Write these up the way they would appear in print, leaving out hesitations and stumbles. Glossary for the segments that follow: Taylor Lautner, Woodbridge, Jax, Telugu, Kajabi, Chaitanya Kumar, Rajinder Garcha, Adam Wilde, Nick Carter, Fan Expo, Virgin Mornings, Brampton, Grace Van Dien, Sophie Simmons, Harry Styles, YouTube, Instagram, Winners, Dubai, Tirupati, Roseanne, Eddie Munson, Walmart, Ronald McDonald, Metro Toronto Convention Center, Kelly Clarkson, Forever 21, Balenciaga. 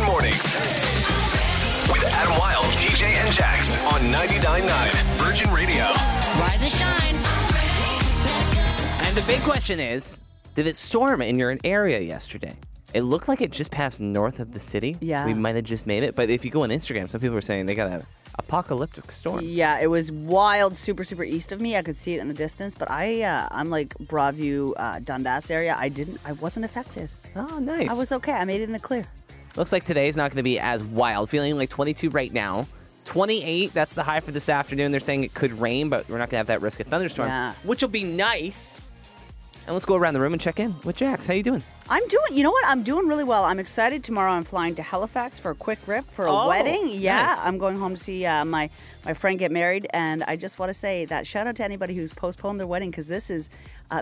Virgin Mornings with Adam Wilde, TJ, and Jax on 99.9 Virgin Radio. Rise and shine. And the big question is, did it storm in your area yesterday? It looked like it just passed north of the city. Yeah. We might have just made it. But if you go on Instagram, some people are saying they got an apocalyptic storm. Yeah, it was wild, super, super east of me. I could see it in the distance. But I'm like Broadview, Dundas area. I wasn't affected. Oh, nice. I was okay. I made it in the clear. Looks like today's not going to be as wild. Feeling like 22 right now. 28, that's the high for this afternoon. They're saying it could rain, but we're not going to have that risk of thunderstorm, which will be nice. And let's go around the room and check in with Jax. How you doing? I'm doing really well. I'm excited. Tomorrow I'm flying to Halifax for a quick rip for a wedding. Yeah, nice. I'm going home to see my friend get married. And I just want to say that shout out to anybody who's postponed their wedding, because this is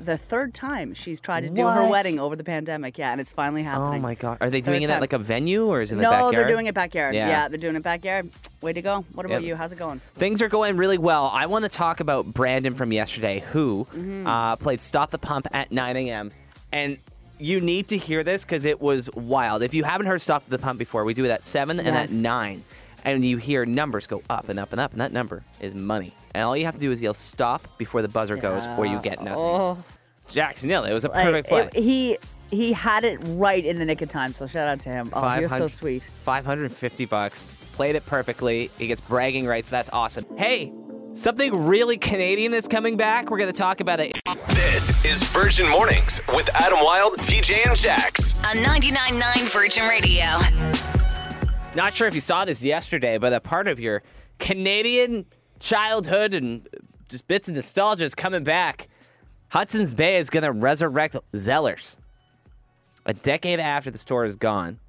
the third time she's tried to do her wedding over the pandemic. Yeah, and it's finally happening. Oh, my God. Are they doing it at like a venue, or is it in the backyard? No, they're doing it backyard. Yeah, they're doing it backyard. Way to go. What about you? How's it going? Things are going really well. I want to talk about Brandon from yesterday, who played Stop the Pump at 9 a.m. And you need to hear this because it was wild. If you haven't heard Stop the Pump before, we do it at 7 and at 9. And you hear numbers go up and up and up. And that number is money. And all you have to do is yell stop before the buzzer goes, or you get nothing. Oh. Jackson Hill, it was a perfect play. He had it right in the nick of time, so shout out to him. Oh, you're so sweet. $550. Played it perfectly. He gets bragging rights. That's awesome. Hey, something really Canadian is coming back. We're going to talk about it. This is Virgin Mornings with Adam Wilde, TJ, and Jax. On 99.9 Virgin Radio. Not sure if you saw this yesterday, but a part of your Canadian childhood and just bits of nostalgia is coming back. Hudson's Bay is going to resurrect Zellers. A decade after the store is gone,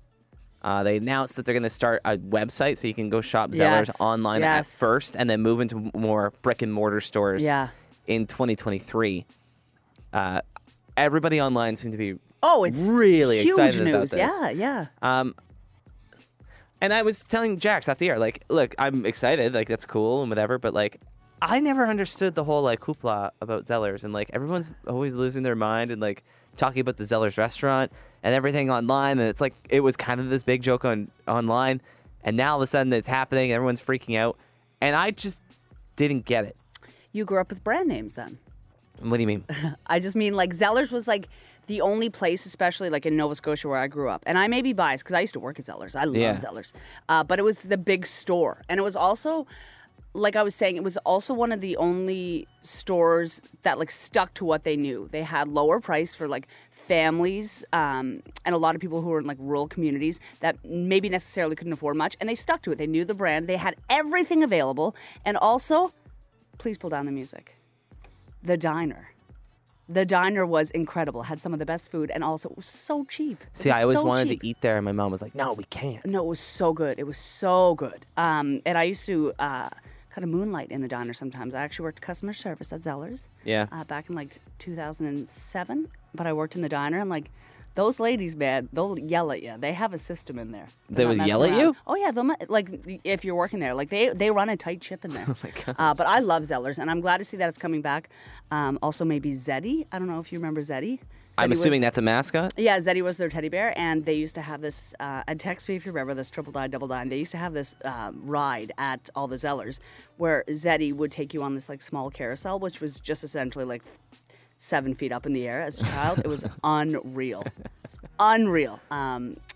they announced that they're going to start a website so you can go shop Zellers online at first, and then move into more brick and mortar stores in 2023. Everybody online seemed to be it's really excited about this. Yeah. And I was telling Jax off the air, like, look, I'm excited, like, that's cool and whatever, but, like, I never understood the whole, like, hoopla about Zellers, and, like, everyone's always losing their mind and, like, talking about the Zellers restaurant and everything online, and it's like, it was kind of this big joke online, and now all of a sudden it's happening, everyone's freaking out, and I just didn't get it. You grew up with brand names then. What do you mean? I just mean, like, Zellers was, like, the only place, especially, like, in Nova Scotia where I grew up. And I may be biased because I used to work at Zellers. I love Zellers. But it was the big store. And it was also, like I was saying, it was also one of the only stores that, like, stuck to what they knew. They had lower price for, like, families and a lot of people who were in, like, rural communities that maybe necessarily couldn't afford much. And they stuck to it. They knew the brand. They had everything available. And also, please pull down the music. The diner. The diner was incredible. Had some of the best food, and also it was so cheap. See, I always wanted to eat there, and my mom was like, no, we can't. No, it was so good. It was so good. And I used to kind of moonlight in the diner sometimes. I actually worked customer service at Zellers back in, like, 2007, but I worked in the diner, and, like, those ladies, man, they'll yell at you. They have a system in there. They would yell at you? Oh, yeah. They'll, like, if you're working there. Like, they run a tight ship in there. Oh, my God. But I love Zellers, and I'm glad to see that it's coming back. Also, maybe Zeddy. I don't know if you remember Zeddy. I'm assuming that's a mascot? Yeah, Zeddy was their teddy bear, and they used to have this, and text me if you remember this, triple die, double die, and they used to have this ride at all the Zellers where Zeddy would take you on this, like, small carousel, which was just essentially, like, 7 feet up in the air as a child. It was unreal.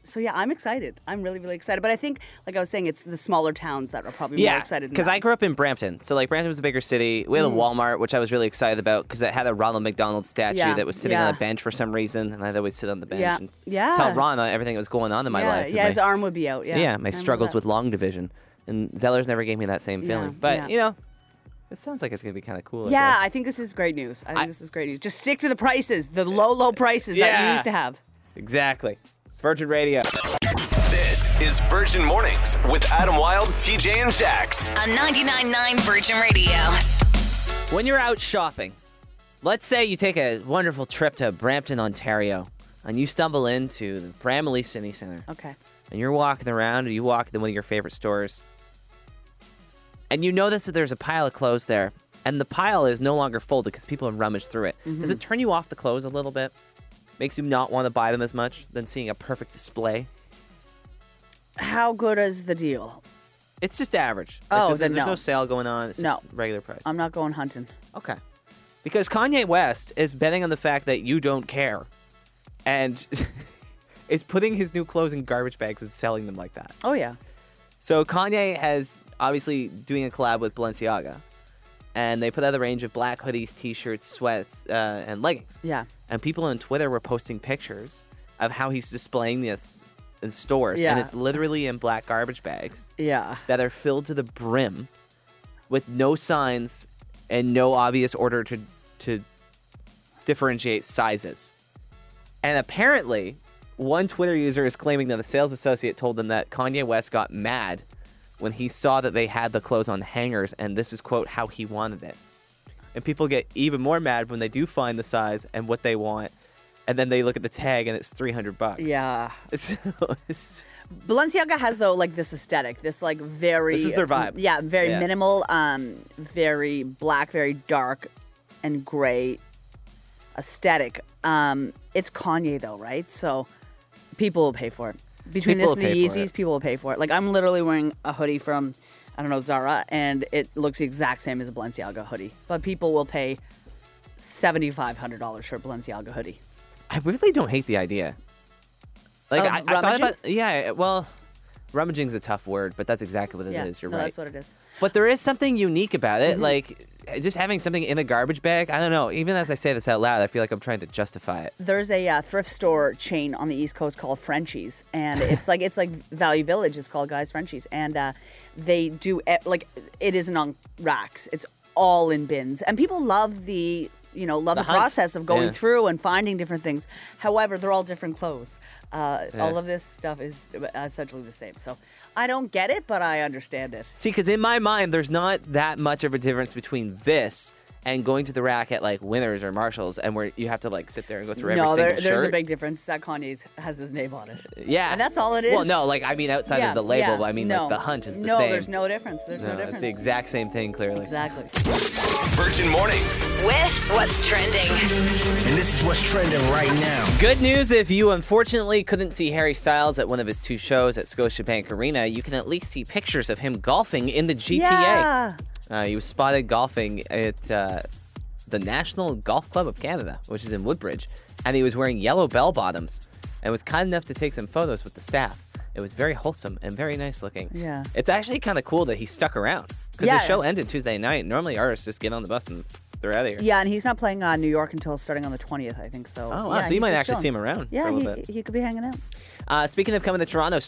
So, yeah, I'm excited. I'm really, really excited. But I think, like I was saying, it's the smaller towns that are probably more excited. Because I grew up in Brampton. So, like, Brampton was a bigger city. We had a Walmart, which I was really excited about because it had a Ronald McDonald statue that was sitting on a bench for some reason. And I'd always sit on the bench and tell Ron everything that was going on in my life. Yeah, his arm would be out. Yeah, my struggles with long division. And Zellers never gave me that same feeling. But, you know. It sounds like it's going to be kind of cool. Yeah, I think this is great news. This is great news. Just stick to the prices, the low, low prices that you used to have. Exactly. It's Virgin Radio. This is Virgin Mornings with Adam Wilde, TJ, and Jax. On 99.9 Virgin Radio. When you're out shopping, let's say you take a wonderful trip to Brampton, Ontario, and you stumble into the Bramalea City Center. Okay. And you're walking around, and you walk into one of your favorite stores. And you notice that there's a pile of clothes there, and the pile is no longer folded because people have rummaged through it. Mm-hmm. Does it turn you off the clothes a little bit? Makes you not want to buy them as much than seeing a perfect display? How good is the deal? It's just average. Like, there's no sale going on. It's just regular price. I'm not going hunting. Okay. Because Kanye West is betting on the fact that you don't care and is putting his new clothes in garbage bags and selling them like that. Oh, yeah. So Kanye has obviously doing a collab with Balenciaga, and they put out a range of black hoodies, T-shirts, sweats, and leggings. Yeah. And people on Twitter were posting pictures of how he's displaying this in stores, and it's literally in black garbage bags that are filled to the brim with no signs and no obvious order to differentiate sizes. And apparently, one Twitter user is claiming that a sales associate told them that Kanye West got mad when he saw that they had the clothes on hangers, and this is, quote, how he wanted it. And people get even more mad when they do find the size and what they want, and then they look at the tag and it's $300. Yeah. It's Balenciaga has, though, like this aesthetic, this like very... This is their vibe. Yeah, very minimal, very black, very dark and gray aesthetic. It's Kanye, though, right? So people will pay for it. Between people this and the Yeezys, people will pay for it. Like, I'm literally wearing a hoodie from, I don't know, Zara, and it looks the exact same as a Balenciaga hoodie. But people will pay $7,500 for a Balenciaga hoodie. I really don't hate the idea. Like, I thought about, well, rummaging's a tough word, but that's exactly what it is. You're right. That's what it is. But there is something unique about it. Like, just having something in a garbage bag, I don't know. Even as I say this out loud, I feel like I'm trying to justify it. There's a thrift store chain on the East Coast called Frenchies, and it's like Value Village. It's called Guys Frenchies, and they do like it isn't on racks. It's all in bins, and people love the. You know, love the process of going through and finding different things. However, they're all different clothes. All of this stuff is essentially the same. So I don't get it, but I understand it. See, because in my mind, there's not that much of a difference between this and going to the rack at like Winners or Marshalls, and where you have to like sit there and go through every single shirt. No, there's a big difference. That Kanye's has his name on it. Yeah, and that's all it is. Well, no, like I mean, outside of the label, I mean, like the hunt is the same. No, there's no difference. There's no difference. It's the exact same thing, clearly. Exactly. Virgin Mornings with what's trending, and this is what's trending right now. Good news: if you unfortunately couldn't see Harry Styles at one of his two shows at Scotiabank Arena, you can at least see pictures of him golfing in the GTA. Yeah. He was spotted golfing at the National Golf Club of Canada, which is in Woodbridge, and he was wearing yellow bell-bottoms and was kind enough to take some photos with the staff. It was very wholesome and very nice looking. Yeah. It's actually kind of cool that he stuck around because the show ended Tuesday night. Normally, artists just get on the bus and they're out of here. Yeah, and he's not playing on New York until starting on the 20th, I think. So. Oh, wow. So you might actually see him around for a little bit. He could be hanging out. Speaking of coming to Toronto,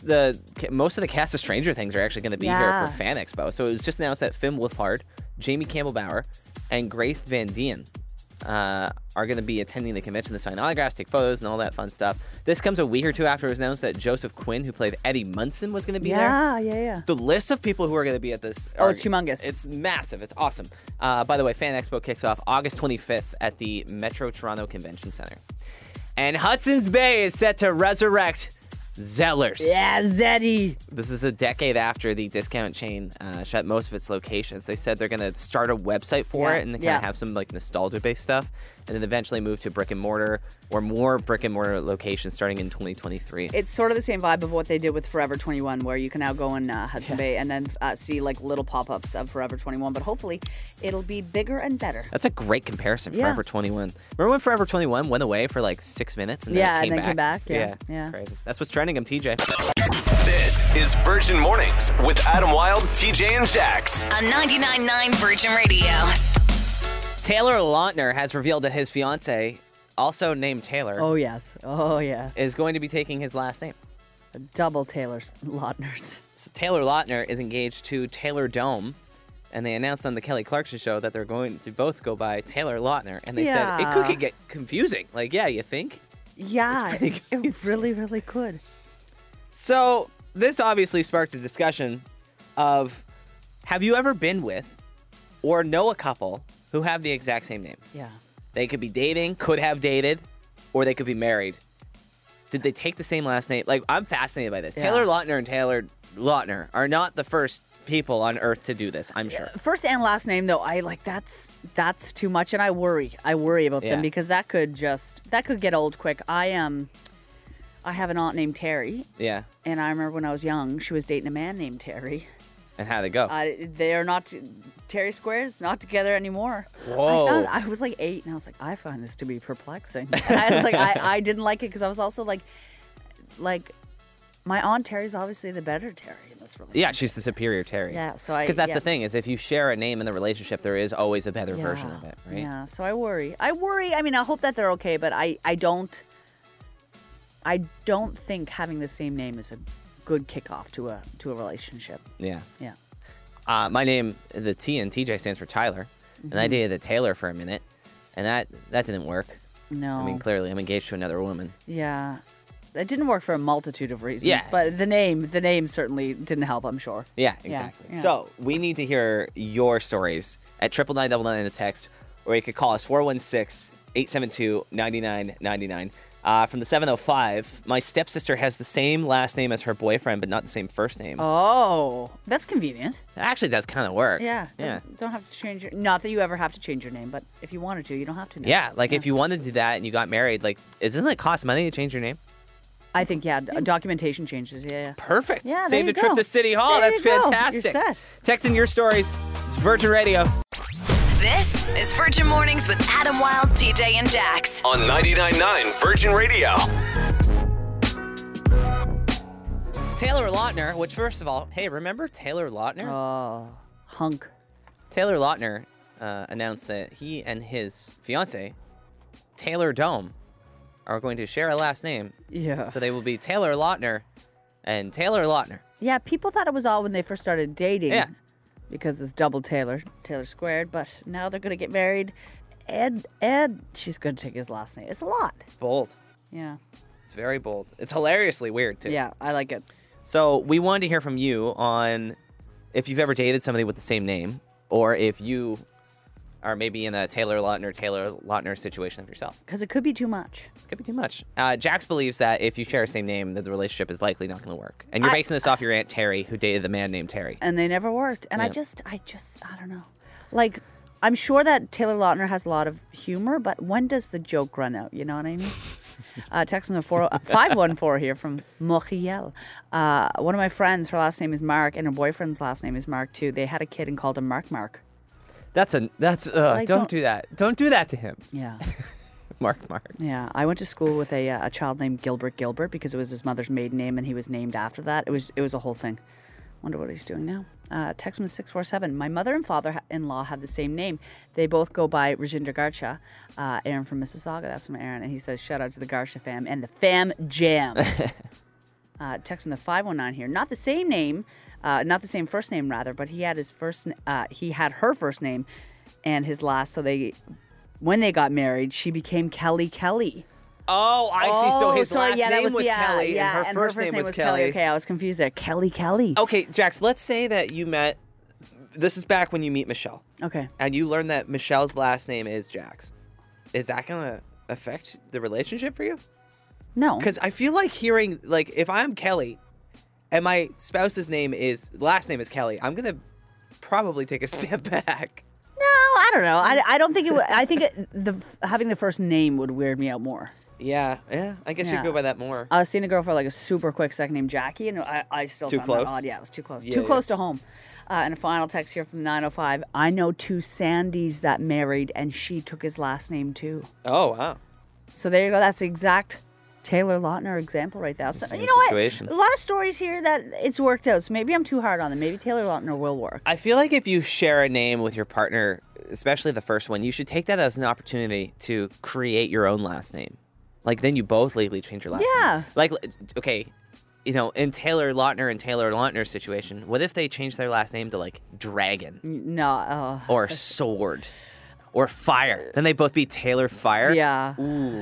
most of the cast of Stranger Things are actually going to be here for Fan Expo. So it was just announced that Finn Wolfhard, Jamie Campbell Bower, and Grace Van Dien are going to be attending the convention to sign autographs, take photos, and all that fun stuff. This comes a week or two after it was announced that Joseph Quinn, who played Eddie Munson, was going to be there. Yeah. The list of people who are going to be at this... it's humongous. It's massive. It's awesome. By the way, Fan Expo kicks off August 25th at the Metro Toronto Convention Center. And Hudson's Bay is set to resurrect... Zellers. Yeah, Zeddy. This is a decade after the discount chain shut most of its locations. They said they're going to start a website for it and kind of have some like nostalgia-based stuff, and then eventually move to brick and mortar or more brick and mortar locations starting in 2023. It's sort of the same vibe of what they did with Forever 21, where you can now go in Hudson Bay and then see like little pop-ups of Forever 21, but hopefully it'll be bigger and better. That's a great comparison, Forever 21. Remember when Forever 21 went away for like 6 minutes and then it came back? Yeah. Crazy. That's what's trending. I'm TJ. This is Virgin Mornings with Adam Wilde, TJ, and Jax. On 99.9 Virgin Radio. Taylor Lautner has revealed that his fiancée, also named Taylor... Oh, yes. ...is going to be taking his last name. Double Taylor's Lautners. So Taylor Lautner is engaged to Taylor Dome, and they announced on the Kelly Clarkson show that they're going to both go by Taylor Lautner, and they said, it could get confusing. Like, you think? Yeah, it really, really could. So this obviously sparked a discussion of, have you ever been with or know a couple who have the exact same name? Yeah. They could be dating, could have dated, or they could be married. Did they take the same last name? Like, I'm fascinated by this. Yeah. Taylor Lautner and Taylor Lautner are not the first people on earth to do this, I'm sure. First and last name, though, I like that's too much, and I worry about them because that could get old quick. I am I have an aunt named Terry. Yeah. And I remember when I was young, she was dating a man named Terry. And how'd it go? They are not, Terry Square's not together anymore. Whoa. I was like 8 and I was like, I find this to be perplexing. And I was like, I didn't like it because I was also like, my Aunt Terry's obviously the better Terry in this relationship. Yeah, she's the superior Terry. Yeah, so I... Because that's the thing, is if you share a name in the relationship, there is always a better version of it, right? Yeah, so I worry. I mean, I hope that they're okay, but I don't think having the same name is a good kickoff to a relationship. Yeah. Yeah. My name, the T in TJ stands for Tyler, and I dated a Taylor for a minute, and that didn't work. No. I mean, clearly, I'm engaged to another woman. Yeah. It didn't work for a multitude of reasons, but the name certainly didn't help, I'm sure. Yeah, exactly. Yeah. So we need to hear your stories at 99999 in the text, or you could call us 416-872-9999. From the 705, my stepsister has the same last name as her boyfriend, but not the same first name. Oh, that's convenient. Actually, that's kind of work. Yeah. Yeah. Don't have to change your... Not that you ever have to change your name, but if you wanted to, you don't have to know. Yeah, if you wanted to do that and you got married, doesn't it cost money to change your name? I think, documentation changes, yeah. Perfect. Yeah, saved a trip to City Hall. That's fantastic. You're set. Text in your stories. It's Virgin Radio. This is Virgin Mornings with Adam Wilde, TJ, and Jax. On 99.9 Virgin Radio. Taylor Lautner, which, first of all, hey, remember Taylor Lautner? Oh, hunk. Taylor Lautner announced that he and his fiancée, Taylor Dome, are going to share a last name. Yeah. So they will be Taylor Lautner and Taylor Lautner. Yeah, people thought it was all when they first started dating. Yeah. Because it's double Taylor squared, but now they're going to get married. Ed, she's going to take his last name. It's a lot. It's bold. Yeah. It's very bold. It's hilariously weird, too. Yeah, I like it. So we wanted to hear from you on if you've ever dated somebody with the same name, or if you... Or maybe in a Taylor Lautner situation of yourself. Because it could be too much. It could be too much. Jax believes that if you share the same name, that the relationship is likely not going to work. And you're basing this off your Aunt Terry, who dated the man named Terry. And they never worked. And I don't know. Like, I'm sure that Taylor Lautner has a lot of humor, but when does the joke run out? You know what I mean? Text on the 514 here from Mochiel. One of my friends, her last name is Mark, and her boyfriend's last name is Mark, too. They had a kid and called him Mark. Don't do that. Don't do that to him. Yeah. Mark. Yeah. I went to school with a child named Gilbert because it was his mother's maiden name and he was named after that. It was a whole thing. Wonder what he's doing now. Text from 647. My mother and father-in-law have the same name. They both go by Rajinder Garcha. Aaron from Mississauga. That's from Aaron. And he says, shout out to the Garcha fam and the fam jam. Text from the 519 here. Not the same name. Not the same first name, rather, but he had her first name and his last. So when they got married, she became Kelly. Oh, I see. So his last name was Kelly, and her first name was Kelly. Okay, I was confused there. Kelly. Okay, Jax, let's say that you met... This is back when you meet Michelle. Okay. And you learn that Michelle's last name is Jax. Is that going to affect the relationship for you? No. Because I feel like hearing... Like, if I'm Kelly... And my spouse's last name is Kelly, I'm going to probably take a step back. No, I don't know. I don't think it would. I think having the first name would weird me out more. Yeah. I guess you'd go by that more. I was seeing a girl for a super quick second named Jackie, and I still found that odd. Yeah, it was too close. Yeah, too close to home. And a final text here from 905. I know two Sandys that married, and she took his last name too. Oh, wow. So there you go. That's the exact... Taylor Lautner example right there. So, you know situation. What? A lot of stories here that it's worked out. So maybe I'm too hard on them. Maybe Taylor Lautner will work. I feel like if you share a name with your partner, especially the first one, you should take that as an opportunity to create your own last name. Like, then you both legally change your last name. Yeah. Like, okay, you know, in Taylor Lautner's situation, what if they change their last name to Dragon? No. Or Sword. Or Fire. Then they both be Taylor Fire. Yeah. Ooh.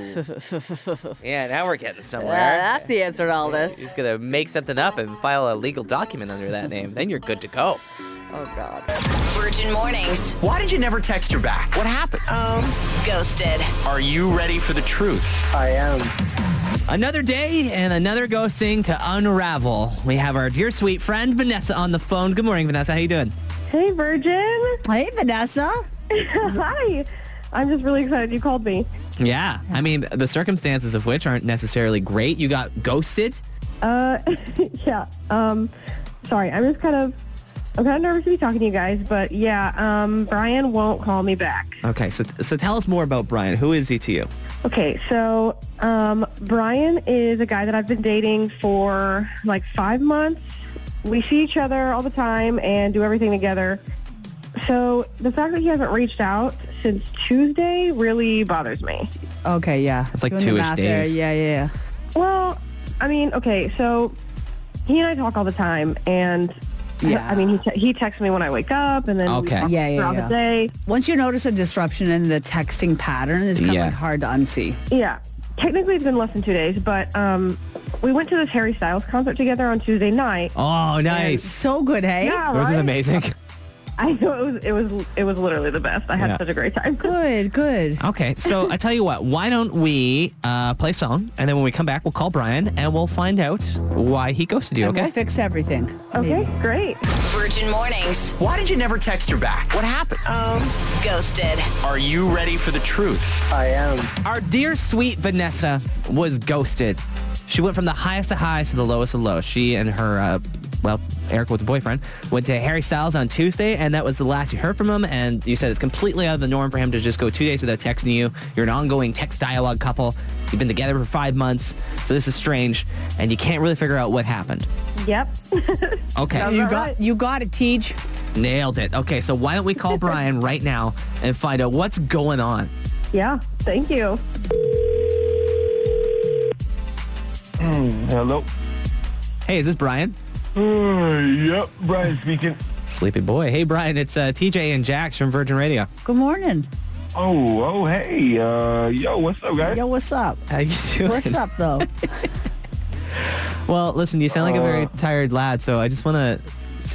Yeah, now we're getting somewhere. Yeah, that's the answer to all this. He's going to make something up and file a legal document under that name. Then you're good to go. Oh, God. Virgin Mornings. Why did you never text her back? What happened? Ghosted. Are you ready for the truth? I am. Another day and another ghosting to unravel. We have our dear sweet friend Vanessa on the phone. Good morning, Vanessa. How you doing? Hey, Virgin. Hey, Vanessa. Hi. I'm just really excited you called me. Yeah. I mean, the circumstances of which aren't necessarily great. You got ghosted? Yeah. Sorry, I'm kind of nervous to be talking to you guys, but yeah, Brian won't call me back. Okay, so tell us more about Brian. Who is he to you? Okay, so Brian is a guy that I've been dating for like 5 months. We see each other all the time and do everything together. So the fact that he hasn't reached out since Tuesday really bothers me. Okay, yeah. It's like 2-ish days. Yeah. Well, I mean, okay, so he and I talk all the time, and yeah. I mean, he texts me when I wake up, and then we talk throughout the day. Once you notice a disruption in the texting pattern, it's kind of like hard to unsee. Yeah. Technically, it's been less than 2 days, but we went to this Harry Styles concert together on Tuesday night. Oh, nice. So good, hey? Yeah, right? Wasn't it amazing? I know it was literally the best. I had such a great time. Good. Okay, so I tell you what, why don't we play a song, and then when we come back, we'll call Brian, and we'll find out why he ghosted you, okay? We'll fix everything. Okay, great. Virgin Mornings. Why did you never text her back? What happened? Ghosted. Are you ready for the truth? I am. Our dear, sweet Vanessa was ghosted. She went from the highest of highs to the lowest of lows. She and her... Eric was a boyfriend, went to Harry Styles on Tuesday, and that was the last you heard from him, and you said it's completely out of the norm for him to just go 2 days without texting you. You're an ongoing text dialogue couple. You've been together for 5 months, so this is strange, and you can't really figure out what happened. Yep. Okay. You got it, Teej. Nailed it. Okay, so why don't we call Brian right now and find out what's going on? Yeah, thank you. Hello. Hey, is this Brian? Yep, Brian speaking. Sleepy boy. Hey, Brian, it's TJ and Jax from Virgin Radio. Good morning. Oh, hey. Yo, what's up, guys? Yo, what's up? How you doing? What's up, though? Well, listen, you sound like a very tired lad, so I just want to, we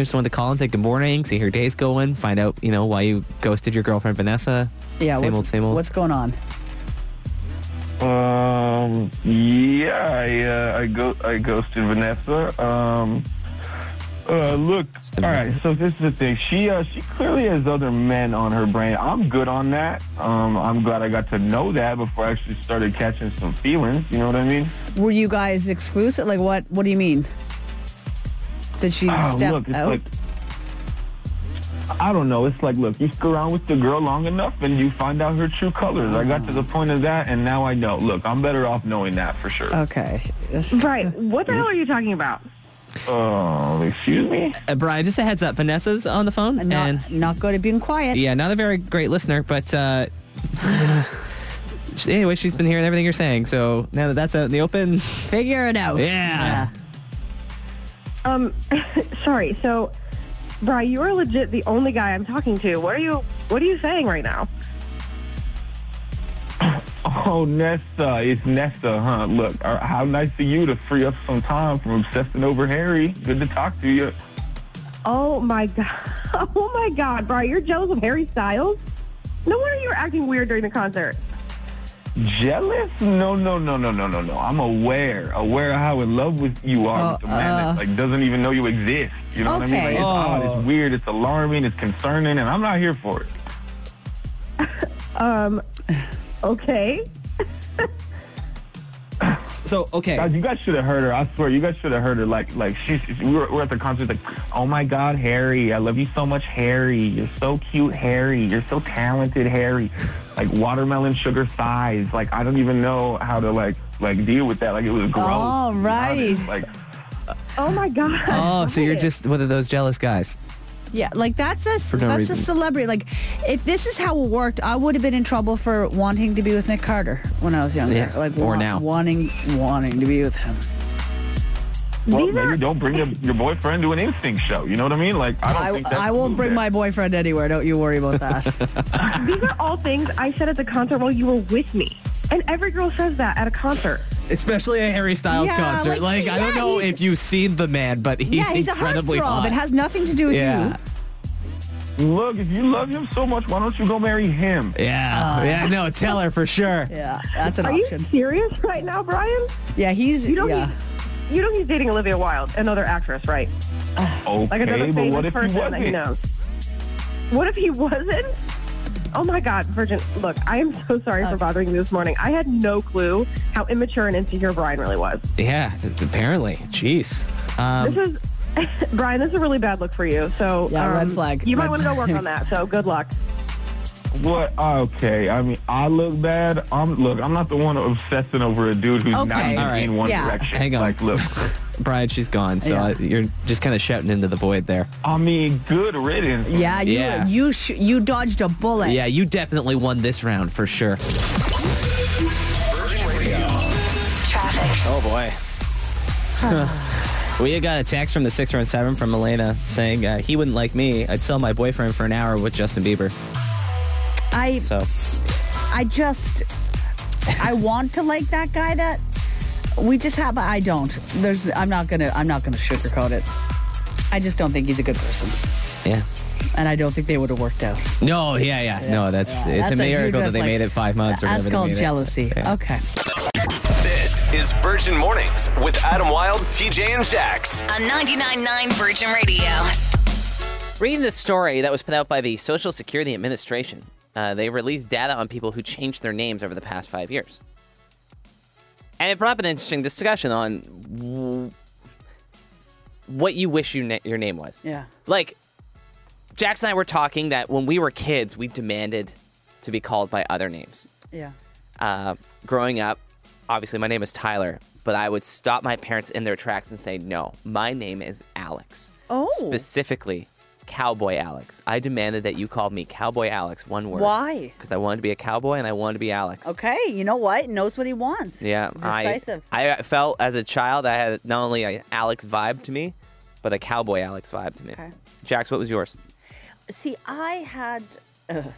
just wanted to call and say good morning, see how your day's going, find out, why you ghosted your girlfriend, Vanessa. Yeah, same old. What's going on? I ghosted Vanessa. Look, all right, so this is the thing. She clearly has other men on her brain. I'm good on that. I'm glad I got to know that before I actually started catching some feelings. You know what I mean? Were you guys exclusive? Like, what do you mean? Did she step out? Like, I don't know. It's like, look, you stick around with the girl long enough and you find out her true colors. I got to the point of that, and now I know. Look, I'm better off knowing that for sure. Okay. Right. What the hell are you talking about? Oh, excuse me? Brian, just a heads up. Vanessa's on the phone. Not good at being quiet. Yeah, not a very great listener, but anyway, she's been hearing everything you're saying. So now that that's out in the open. Figure it out. Yeah. Sorry, so... Brian, you are legit the only guy I'm talking to. What are you saying right now? Oh, Nessa. It's Nessa, huh? Look, how nice of you to free up some time from obsessing over Harry. Good to talk to you. Oh, my God, Brian. You're jealous of Harry Styles? No wonder you were acting weird during the concert. Jealous? No. I'm aware of how in love with you are with the man that doesn't even know you exist. You know what I mean? Like, it's odd, it's weird, it's alarming, it's concerning, and I'm not here for it. Okay. So, okay. God, you guys should have heard her. I swear, you guys should have heard her. Like we were at the concert, like, oh, my God, Harry, I love you so much, Harry. You're so cute, Harry. You're so talented, Harry. Like, watermelon sugar thighs. Like, I don't even know how to, like deal with that. Like, it was gross. All right. Like, oh, my God. Oh, so you're just one of those jealous guys. Yeah, like that's a celebrity. Like, if this is how it worked, I would have been in trouble for wanting to be with Nick Carter when I was younger. Yeah, like, or now wanting to be with him. Well, maybe don't bring your boyfriend to an instinct show. You know what I mean? Like, I don't think that's I won't bring my boyfriend anywhere. Don't you worry about that. These are all things I said at the concert while you were with me, and every girl says that at a concert. Especially a Harry Styles concert. Like I don't know if you've seen the man, but he's incredibly hot. It has nothing to do with you. Look, if you love him so much, why don't you go marry him? Yeah. No, tell her for sure. Yeah, that's an option. Are you serious right now, Brian? Yeah, he's dating Olivia Wilde, another actress, right? Okay, like another famous person that he knows. What if he wasn't? Oh, my God, Virgin. Look, I am so sorry for bothering you this morning. I had no clue how immature and insecure Brian really was. Yeah, apparently. Jeez. Brian, this is a really bad look for you. So, yeah, red flag. You might want to go work on that, so good luck. What? Okay. I mean, I look bad. I'm not the one obsessing over a dude who's not even in one direction. Hang on. Like, look. Brian, she's gone, so you're just kind of shouting into the void there. I mean, good riddance. Yeah, you dodged a bullet. Yeah, you definitely won this round for sure. Virgin Radio. Traffic. Oh, boy. We got a text from the 617 from Elena saying, he wouldn't like me. I'd sell my boyfriend for an hour with Justin Bieber. I want to like that guy that we just have. I don't. I'm not gonna sugarcoat it. I just don't think he's a good person. Yeah. And I don't think they would have worked out. No. Yeah. No. That's a miracle that they made it 5 months or whatever. That's called jealousy. Yeah. Okay. This is Virgin Mornings with Adam Wilde, TJ, and Jax on 99.9 Virgin Radio. Reading this story that was put out by the Social Security Administration. They released data on people who changed their names over the past 5 years. And it brought up an interesting discussion on what you wish your name was. Yeah. Like, Jax and I were talking that when we were kids, we demanded to be called by other names. Yeah. Growing up, obviously my name is Tyler, but I would stop my parents in their tracks and say, no, my name is Alex. Oh. Specifically Cowboy Alex. I demanded that you call me Cowboy Alex, one word. Why? Because I wanted to be a cowboy and I wanted to be Alex. Okay, you know what? He knows what he wants. Yeah. Decisive. I felt as a child I had not only an Alex vibe to me, but a Cowboy Alex vibe to me. Okay. Jax, what was yours? See, I had a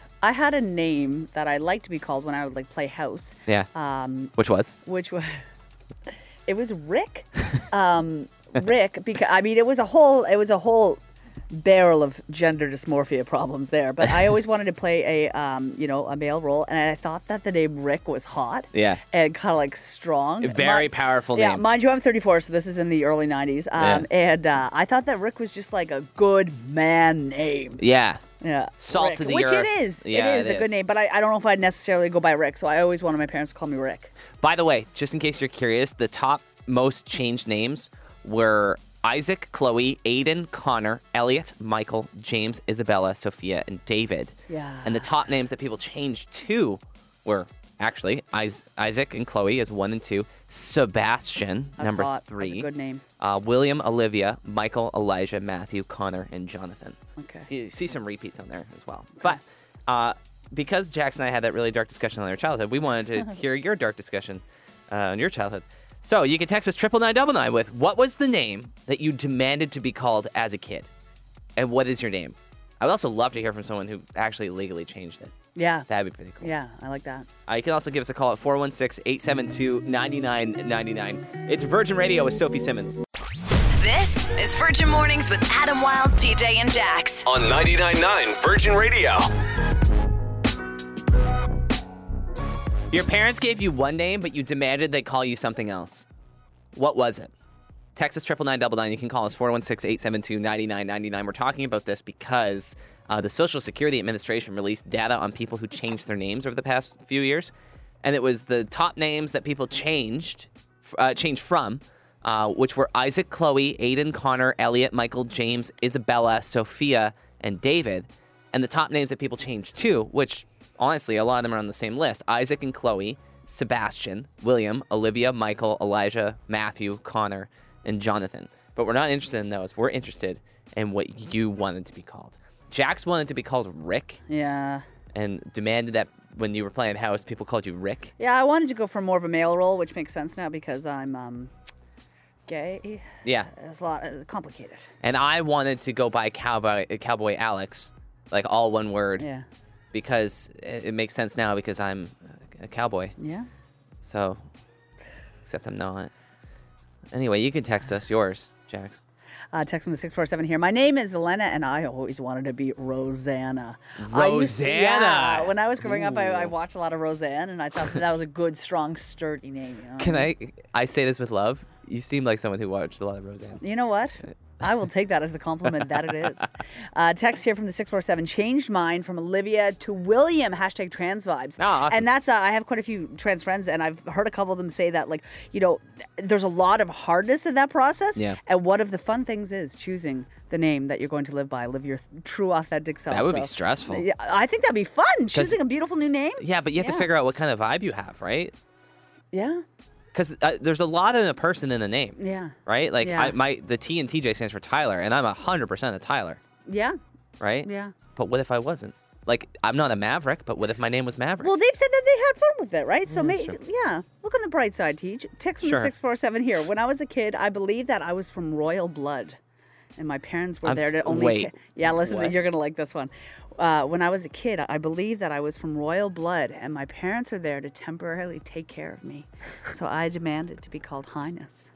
name that I liked to be called when I would like play house. Yeah. Which was? It was Rick. Rick, because I mean it was a whole barrel of gender dysmorphia problems there, but I always wanted to play a male role, and I thought that the name Rick was hot, and kind of like strong, very powerful name. Yeah, mind you, I'm 34, so this is in the early '90s, and I thought that Rick was just like a good man name. Yeah, yeah, salt to the earth, which it is. Yeah, it is a good name, but I don't know if I'd necessarily go by Rick, so I always wanted my parents to call me Rick. By the way, just in case you're curious, the top most changed names were Isaac, Chloe, Aiden, Connor, Elliot, Michael, James, Isabella, Sophia, and David. Yeah. And the top names that people changed to were actually Isaac and Chloe as 1 and 2. Sebastian, that's number hot. 3. That's a good name. William, Olivia, Michael, Elijah, Matthew, Connor, and Jonathan. Okay. So you see some repeats on there as well. Okay. But because Jax and I had that really dark discussion on their childhood, we wanted to hear your dark discussion on your childhood. So you can text us 99999 with what was the name that you demanded to be called as a kid, and what is your name? I would also love to hear from someone who actually legally changed it. Yeah. That'd be pretty cool. Yeah, I like that. You can also give us a call at 416-872-9999. It's Virgin Radio with Sophie Simmons. This is Virgin Mornings with Adam Wilde, TJ, and Jax. On 99.9 Virgin Radio. Your parents gave you one name, but you demanded they call you something else. What was it? Text us 99999. You can call us 416-872-9999. We're talking about this because the Social Security Administration released data on people who changed their names over the past few years, and it was the top names that people changed from, which were Isaac, Chloe, Aiden, Connor, Elliot, Michael, James, Isabella, Sophia, and David, and the top names that people changed to, which honestly, a lot of them are on the same list. Isaac and Chloe, Sebastian, William, Olivia, Michael, Elijah, Matthew, Connor, and Jonathan. But we're not interested in those. We're interested in what you wanted to be called. Jax wanted to be called Rick. Yeah. And demanded that when you were playing house, people called you Rick. Yeah, I wanted to go for more of a male role, which makes sense now because I'm gay. Yeah. It's a lot complicated. And I wanted to go by Cowboy Alex, like all one word. Yeah. Because it makes sense now because I'm a cowboy. Yeah. So, except I'm not. Anyway, you can text us yours, Jax. Text from the 647 here. My name is Elena, and I always wanted to be Rosanna. When I was growing up, I watched a lot of Roseanne, and I thought that was a good, strong, sturdy name. You know? Can I say this with love? You seem like someone who watched a lot of Roseanne. You know what? I will take that as the compliment that it is. Text here from the 647. Changed mine from Olivia to William. Hashtag trans vibes. Oh, awesome. And that's, I have quite a few trans friends, and I've heard a couple of them say that, like, you know, there's a lot of hardness in that process. Yeah. And one of the fun things is choosing the name that you're going to live by. Live your true, authentic self. That would be stressful. Yeah, I think that'd be fun. Choosing a beautiful new name. Yeah, but you have to figure out what kind of vibe you have, right? Yeah. Because there's a lot in a person in a name. Yeah. Right? Like, the T and TJ stands for Tyler, and I'm 100% a Tyler. Yeah. Right? Yeah. But what if I wasn't? Like, I'm not a Maverick, but what if my name was Maverick? Well, they've said that they had fun with it, right? So, look on the bright side, Teach. Text from the 647 here. When I was a kid, I believed that I was from royal blood, and my parents were there to only... you're going to like this one. When I was a kid, I believed that I was from royal blood, and my parents are there to temporarily take care of me. So I demanded to be called Highness.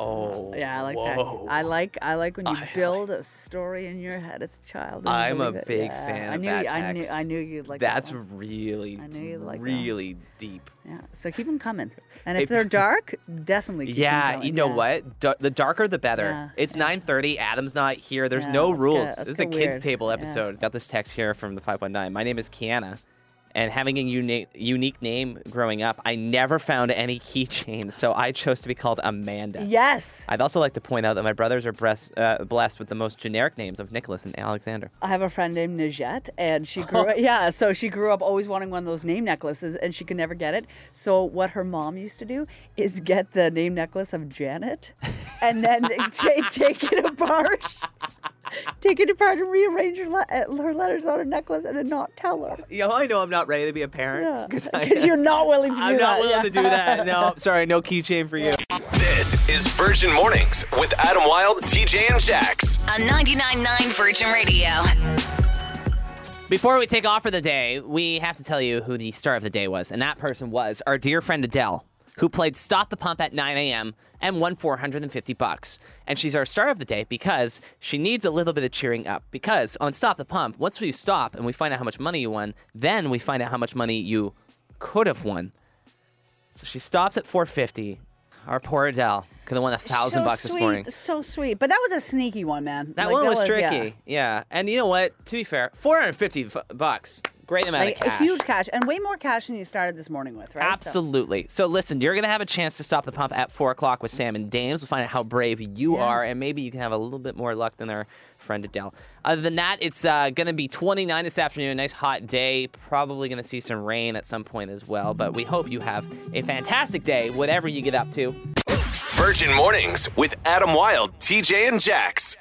Oh, yeah, I like that. I like when you build a story in your head as a child. I'm a big fan of that text. I knew you'd like that. That's really deep. Yeah, so keep them coming. And if they're dark, definitely keep them going. You know what? The darker the better. Yeah, it's 9:30. Adam's not here. There's no rules. This is a kids' table episode. Got this text here from the 519. My name is Kiana. And having a unique name growing up, I never found any keychains, so I chose to be called Amanda. Yes. I'd also like to point out that my brothers are blessed with the most generic names of Nicholas and Alexander. I have a friend named Najette, and she grew up always wanting one of those name necklaces, and she could never get it. So what her mom used to do is get the name necklace of Janet, and then take it apart. Take it apart and rearrange her letters on her necklace and then not tell her. Yeah, I know I'm not ready to be a parent. Because you're not willing to do that. I'm not willing to do that. No, sorry, no keychain for you. This is Virgin Mornings with Adam Wilde, TJ, and Jax. On 99.9 Virgin Radio. Before we take off for the day, we have to tell you who the star of the day was. And that person was our dear friend Adele, who played Stop the Pump at 9 a.m. and won $450. And she's our star of the day because she needs a little bit of cheering up. Because on Stop the Pump, once we stop and we find out how much money you won, then we find out how much money you could have won. So she stopped at $450. Our poor Adele could have won $1,000 this morning. So sweet. But that was a sneaky one, man. That one was tricky. Yeah. And you know what? To be fair, $450. Great amount of cash. A huge cash, and way more cash than you started this morning with, right? Absolutely. So listen, you're going to have a chance to stop the pump at 4 o'clock with Sam and Dames. We'll find out how brave you are, and maybe you can have a little bit more luck than our friend Adele. Other than that, it's going to be 29 this afternoon, a nice hot day. Probably going to see some rain at some point as well, but we hope you have a fantastic day, whatever you get up to. Virgin Mornings with Adam Wilde, TJ, and Jax.